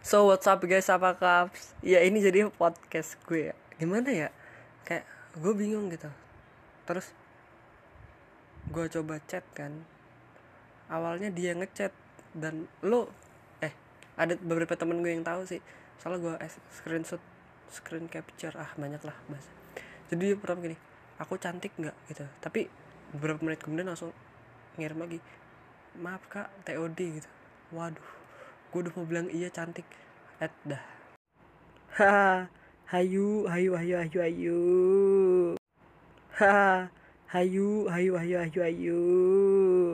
So what's up guys, apa kabar? Ya ini jadi podcast gue ya. Gimana ya? Kayak gue bingung gitu. Terus gue coba chat kan. Awalnya dia ngechat dan lo ada beberapa temen gue yang tahu sih. Soalnya gue screen capture banyak lah bahasa. Jadi dia pertama gini, aku cantik nggak gitu. Tapi beberapa menit kemudian langsung ngirim lagi, maaf kak TOD gitu. Waduh, gue udah mau bilang iya cantik dah. Ha, hayu. Ha, hayu.